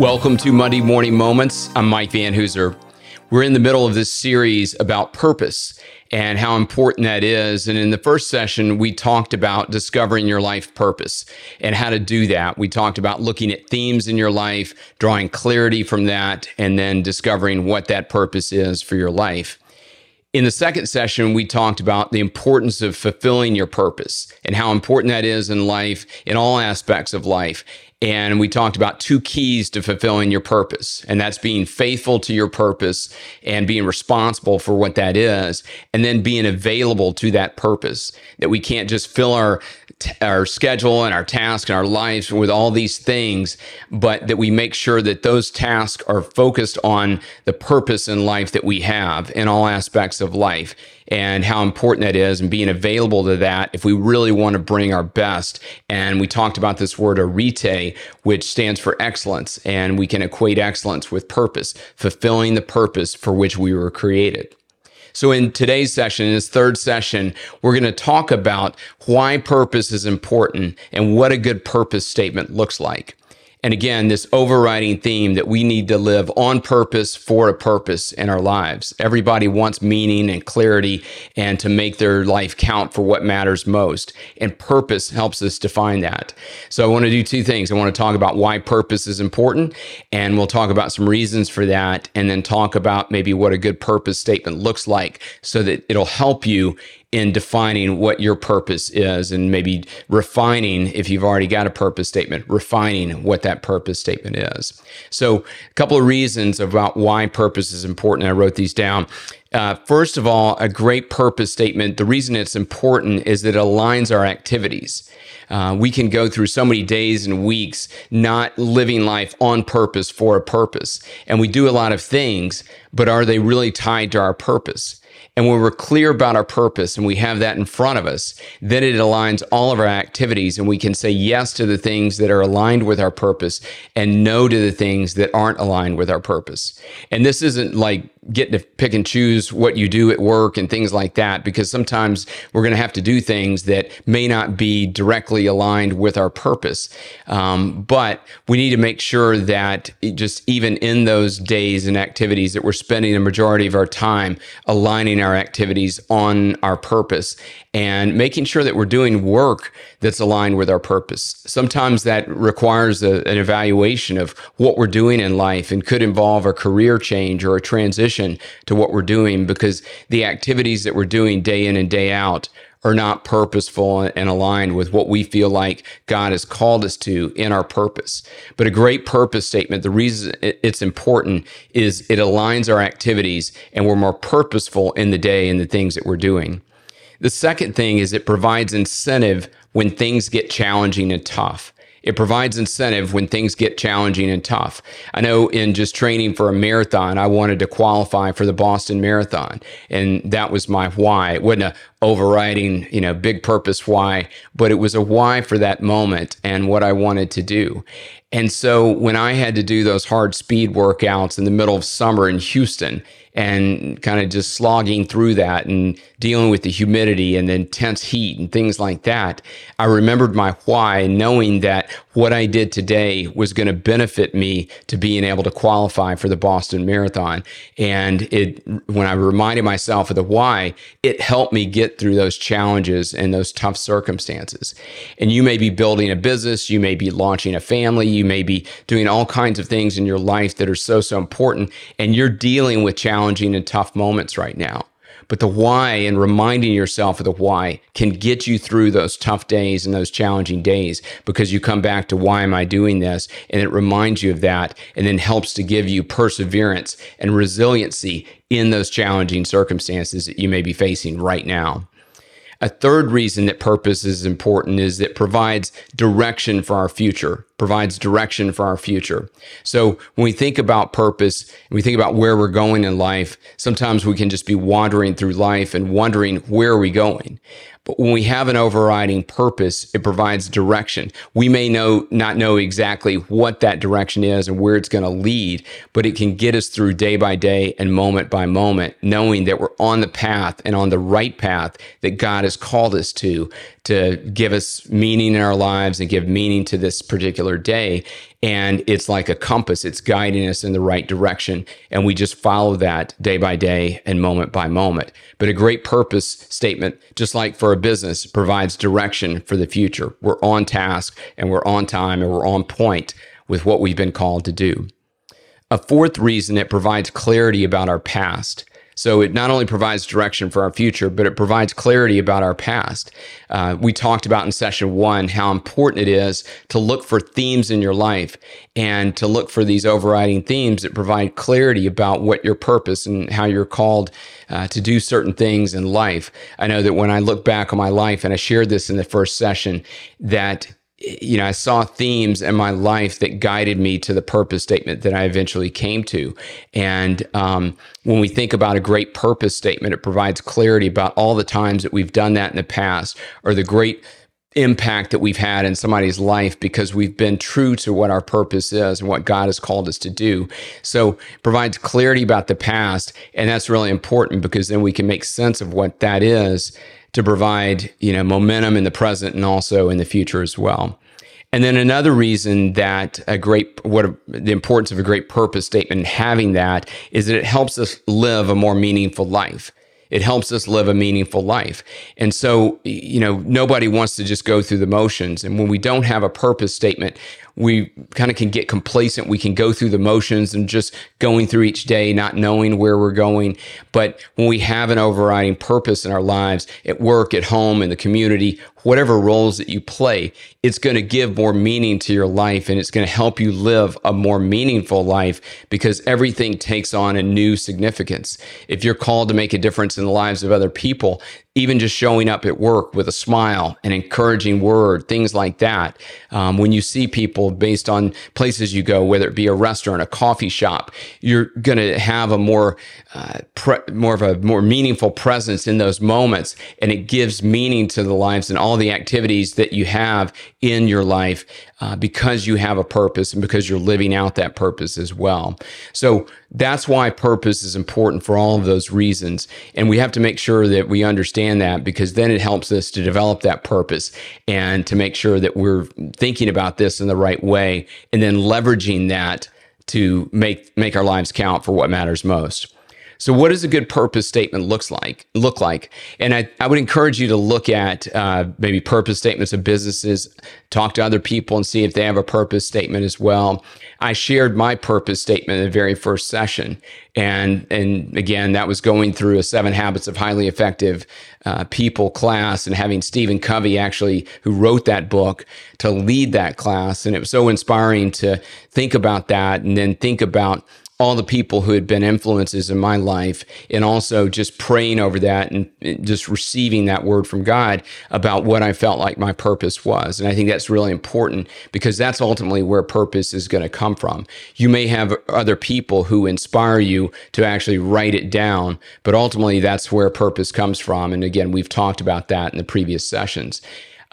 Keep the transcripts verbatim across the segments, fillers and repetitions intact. Welcome to Monday Morning Moments. I'm Mike Van Hooser. We're in the middle of this series about purpose and how important that is. And in the first session, we talked about discovering your life purpose and how to do that. We talked about looking at themes in your life, drawing clarity from that, and then discovering what that purpose is for your life. In the second session, we talked about the importance of fulfilling your purpose and how important that is in life, in all aspects of life. And we talked about two keys to fulfilling your purpose, and that's being faithful to your purpose and being responsible for what that is, and then being available to that purpose, that we can't just fill our our schedule and our task and our lives with all these things, but that we make sure that those tasks are focused on the purpose in life that we have in all aspects of life and how important that is and being available to that if we really want to bring our best. And we talked about this word arete, which stands for excellence, and we can equate excellence with purpose, fulfilling the purpose for which we were created. So in today's session, in this third session, we're going to talk about why purpose is important and what a good purpose statement looks like. And again, this overriding theme that we need to live on purpose for a purpose in our lives. Everybody wants meaning and clarity and to make their life count for what matters most. And purpose helps us define that. So I want to do two things. I want to talk about why purpose is important, and we'll talk about some reasons for that, and then talk about maybe what a good purpose statement looks like so that it'll help you in defining what your purpose is and maybe refining, if you've already got a purpose statement, refining what that purpose statement is. So a couple of reasons about why purpose is important. I wrote these down. Uh, first of all, a great purpose statement, the reason it's important is that it aligns our activities. Uh, we can go through so many days and weeks not living life on purpose for a purpose. And we do a lot of things, but are they really tied to our purpose? And when we're clear about our purpose and we have that in front of us, then it aligns all of our activities and we can say yes to the things that are aligned with our purpose and no to the things that aren't aligned with our purpose. And this isn't like getting to pick and choose what you do at work and things like that, because sometimes we're going to have to do things that may not be directly aligned with our purpose. Um, but we need to make sure that just even in those days and activities that we're spending the majority of our time aligning our activities on our purpose and making sure that we're doing work that's aligned with our purpose. Sometimes that requires a, an evaluation of what we're doing in life and could involve a career change or a transition to what we're doing, because the activities that we're doing day in and day out are not purposeful and aligned with what we feel like God has called us to in our purpose. But a great purpose statement, the reason it's important is it aligns our activities and we're more purposeful in the day and the things that we're doing. The second thing is it provides incentive when things get challenging and tough. It provides incentive when things get challenging and tough. I know in just training for a marathon, I wanted to qualify for the Boston Marathon. And that was my why. It wasn't an overriding, you know, big purpose why, but it was a why for that moment and what I wanted to do. And so when I had to do those hard speed workouts in the middle of summer in Houston and kind of just slogging through that and dealing with the humidity and the intense heat and things like that, I remembered my why, knowing that what I did today was going to benefit me to being able to qualify for the Boston Marathon. And it, when I reminded myself of the why, it helped me get through those challenges and those tough circumstances. And you may be building a business, you may be launching a family, you may be doing all kinds of things in your life that are so, so important, and you're dealing with challenging and tough moments right now. But the why and reminding yourself of the why can get you through those tough days and those challenging days, because you come back to why am I doing this? And it reminds you of that and then helps to give you perseverance and resiliency in those challenging circumstances that you may be facing right now. A third reason that purpose is important is it provides direction for our future, provides direction for our future. So when we think about purpose, and we think about where we're going in life, sometimes we can just be wandering through life and wondering where are we going. But when we have an overriding purpose, it provides direction. We may know not know exactly what that direction is and where it's going to lead, but it can get us through day by day and moment by moment, knowing that we're on the path and on the right path that God has called us to, to give us meaning in our lives and give meaning to this particular day. And it's like a compass. It's guiding us in the right direction. And we just follow that day by day and moment by moment. But a great purpose statement, just like for a business, provides direction for the future. We're on task and we're on time and we're on point with what we've been called to do. A fourth reason, it provides clarity about our past. So it not only provides direction for our future, but it provides clarity about our past. Uh, we talked about in session one how important it is to look for themes in your life and to look for these overriding themes that provide clarity about what your purpose and how you're called uh, to do certain things in life. I know that when I look back on my life, and I shared this in the first session, that you know, I saw themes in my life that guided me to the purpose statement that I eventually came to. And um, when we think about a great purpose statement, it provides clarity about all the times that we've done that in the past, or the great impact that we've had in somebody's life because we've been true to what our purpose is and what God has called us to do. So it provides clarity about the past. And that's really important because then we can make sense of what that is to provide, you know, momentum in the present and also in the future as well. And then another reason that a great, what a, the importance of a great purpose statement, having that, is that it helps us live a more meaningful life. It helps us live a meaningful life. And so, you know, nobody wants to just go through the motions. And when we don't have a purpose statement, we kind of can get complacent. We can go through the motions and just going through each day, not knowing where we're going. But when we have an overriding purpose in our lives, at work, at home, in the community, whatever roles that you play, it's going to give more meaning to your life, and it's going to help you live a more meaningful life because everything takes on a new significance. If you're called to make a difference in the lives of other people, even just showing up at work with a smile, an encouraging word, things like that. Um, when you see people based on places you go, whether it be a restaurant, a coffee shop, you're going to have a more, uh, pre- more of a more meaningful presence in those moments, and it gives meaning to the lives and all the activities that you have in your life uh, because you have a purpose and because you're living out that purpose as well. So that's why purpose is important for all of those reasons, and we have to make sure that we understand that, because then it helps us to develop that purpose and to make sure that we're thinking about this in the right way and then leveraging that to make make our lives count for what matters most. So what does a good purpose statement looks like, look like? And I, I would encourage you to look at uh, maybe purpose statements of businesses, talk to other people and see if they have a purpose statement as well. I shared my purpose statement in the very first session. And and again, that was going through a Seven Habits of Highly Effective uh, People class and having Stephen Covey, actually, who wrote that book, to lead that class. And it was so inspiring to think about that and then think about all the people who had been influences in my life, and also just praying over that and just receiving that word from God about what I felt like my purpose was. And I think that's really important because that's ultimately where purpose is going to come from. You may have other people who inspire you to actually write it down, but ultimately that's where purpose comes from. And again, we've talked about that in the previous sessions.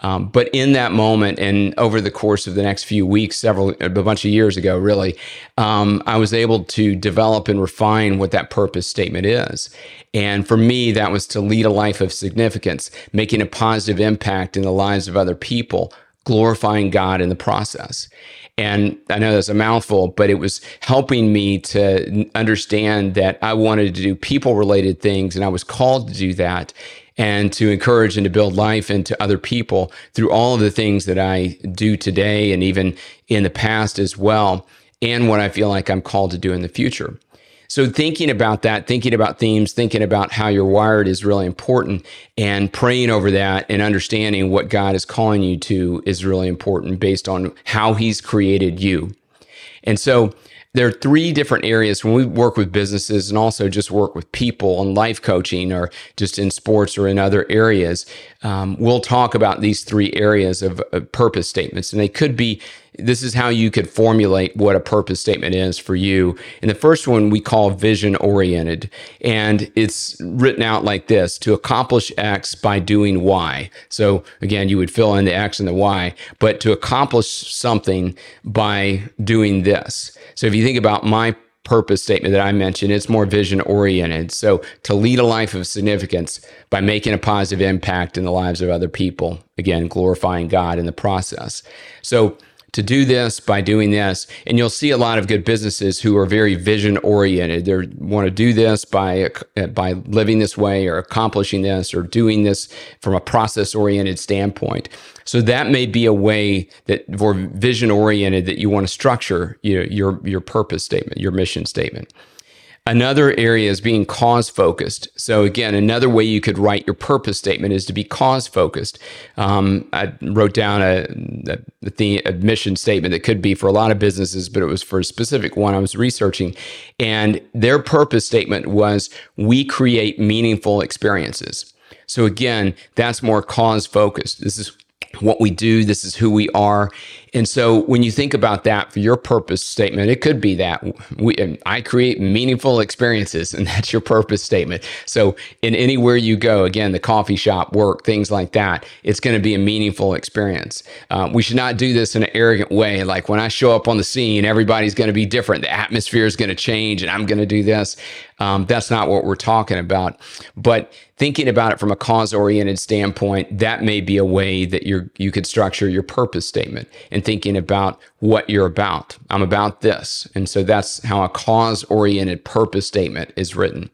Um, but in that moment, and over the course of the next few weeks, several, a bunch of years ago, really, um, I was able to develop and refine what that purpose statement is. And for me, that was to lead a life of significance, making a positive impact in the lives of other people, glorifying God in the process. And I know that's a mouthful, but it was helping me to understand that I wanted to do people-related things, and I was called to do that, and to encourage and to build life into other people through all of the things that I do today and even in the past as well, and what I feel like I'm called to do in the future. So thinking about that, thinking about themes, thinking about how you're wired is really important, and praying over that and understanding what God is calling you to is really important based on how He's created you. And so there are three different areas when we work with businesses and also just work with people on life coaching or just in sports or in other areas. Um, we'll talk about these three areas of, of purpose statements, and they could be, this is how you could formulate what a purpose statement is for you. And the first one we call vision-oriented, and it's written out like this: to accomplish X by doing Y. So again, you would fill in the X and the Y, but to accomplish something by doing this. So if you think about my purpose statement that I mentioned, it's more vision-oriented. So to lead a life of significance by making a positive impact in the lives of other people, again, glorifying God in the process. So to do this by doing this. And you'll see a lot of good businesses who are very vision oriented. They want to do this by by living this way or accomplishing this or doing this from a process oriented standpoint. So that may be a way that for vision oriented that you want to structure you know, your your purpose statement, your mission statement. Another area is being cause-focused. So again, another way you could write your purpose statement is to be cause-focused. Um, I wrote down a, a, the, a mission statement that could be for a lot of businesses, but it was for a specific one I was researching. And their purpose statement was, we create meaningful experiences. So again, that's more cause-focused. This is what we do, this is who we are. And so when you think about that for your purpose statement, it could be that we, I create meaningful experiences, and that's your purpose statement. So in anywhere you go, again, the coffee shop, work, things like that, it's going to be a meaningful experience. Uh, we should not do this in an arrogant way. Like when I show up on the scene, everybody's going to be different. The atmosphere is going to change and I'm going to do this. Um, that's not what we're talking about. But thinking about it from a cause-oriented standpoint, that may be a way that you're, you could structure your purpose statement. And thinking about what you're about. I'm about this. And so that's how a cause-oriented purpose statement is written.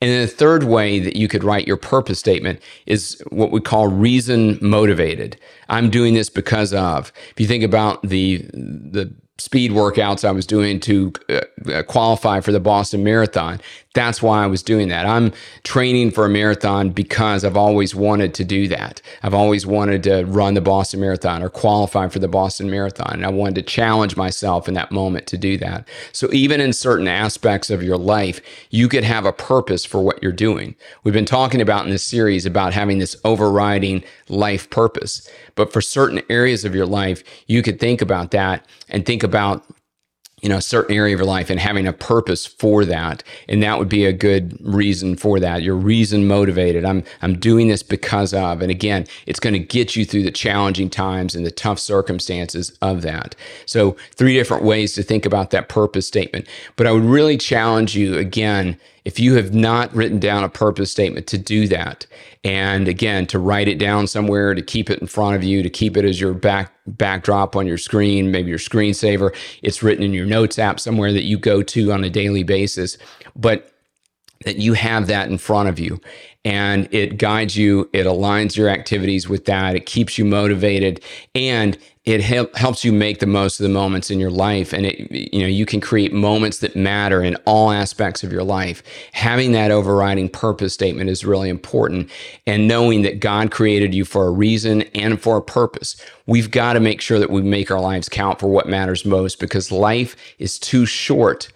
And then the third way that you could write your purpose statement is what we call reason motivated. I'm doing this because of. If you think about the the speed workouts I was doing to uh, qualify for the Boston Marathon. That's why I was doing that. I'm training for a marathon because I've always wanted to do that. I've always wanted to run the Boston Marathon or qualify for the Boston Marathon. And I wanted to challenge myself in that moment to do that. So even in certain aspects of your life, you could have a purpose for what you're doing. We've been talking about in this series about having this overriding life purpose. But for certain areas of your life, you could think about that and think about you know, a certain area of your life and having a purpose for that. And that would be a good reason for that. You're reason motivated. I'm I'm doing this because of, and again, it's going to get you through the challenging times and the tough circumstances of that. So three different ways to think about that purpose statement. But I would really challenge you again, if you have not written down a purpose statement, to do that. And again, to write it down somewhere, to keep it in front of you, to keep it as your back backdrop on your screen, maybe your screensaver. It's written in your notes app somewhere that you go to on a daily basis, but that you have that in front of you. And it guides you, it aligns your activities with that, it keeps you motivated, and it hel- helps you make the most of the moments in your life. And it, you know, you can create moments that matter in all aspects of your life. Having that overriding purpose statement is really important. And knowing that God created you for a reason and for a purpose. We've got to make sure that we make our lives count for what matters most, because life is too short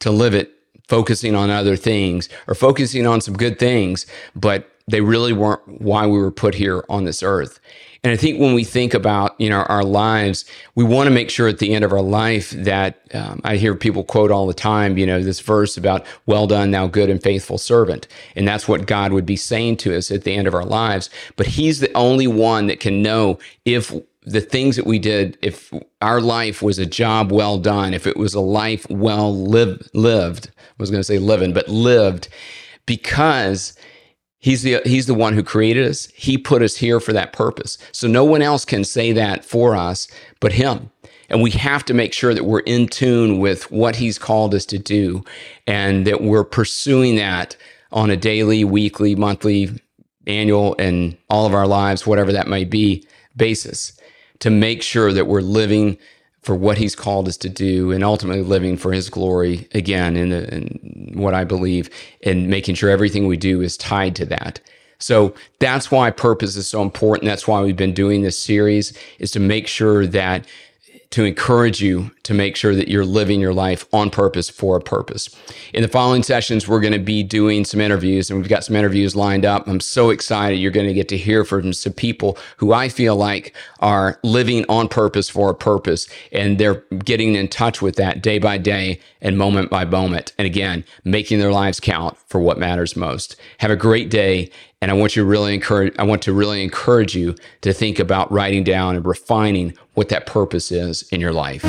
to live it focusing on other things or focusing on some good things, but they really weren't why we were put here on this earth. And I think when we think about, you know, our lives, we want to make sure at the end of our life that um, I hear people quote all the time, you know, this verse about, well done, thou good and faithful servant. And that's what God would be saying to us at the end of our lives. But he's the only one that can know if the things that we did, if our life was a job well done, if it was a life well live, lived, I was going to say living, but lived, because He's the he's the one who created us. He put us here for that purpose. So no one else can say that for us but him. And we have to make sure that we're in tune with what he's called us to do and that we're pursuing that on a daily, weekly, monthly, annual, and all of our lives, whatever that may be, basis, to make sure that we're living for what he's called us to do and ultimately living for his glory, again, in, the, in what I believe, and making sure everything we do is tied to that. So that's why purpose is so important. That's why we've been doing this series, is to make sure that, to encourage you to make sure that you're living your life on purpose for a purpose. In the following sessions, we're going to be doing some interviews, and we've got some interviews lined up. I'm so excited. You're going to get to hear from some people who I feel like are living on purpose for a purpose, and they're getting in touch with that day by day and moment by moment. And again, making their lives count for what matters most. Have a great day. And I want you to really encourage, I want to really encourage you to think about writing down and refining what that purpose is in your life.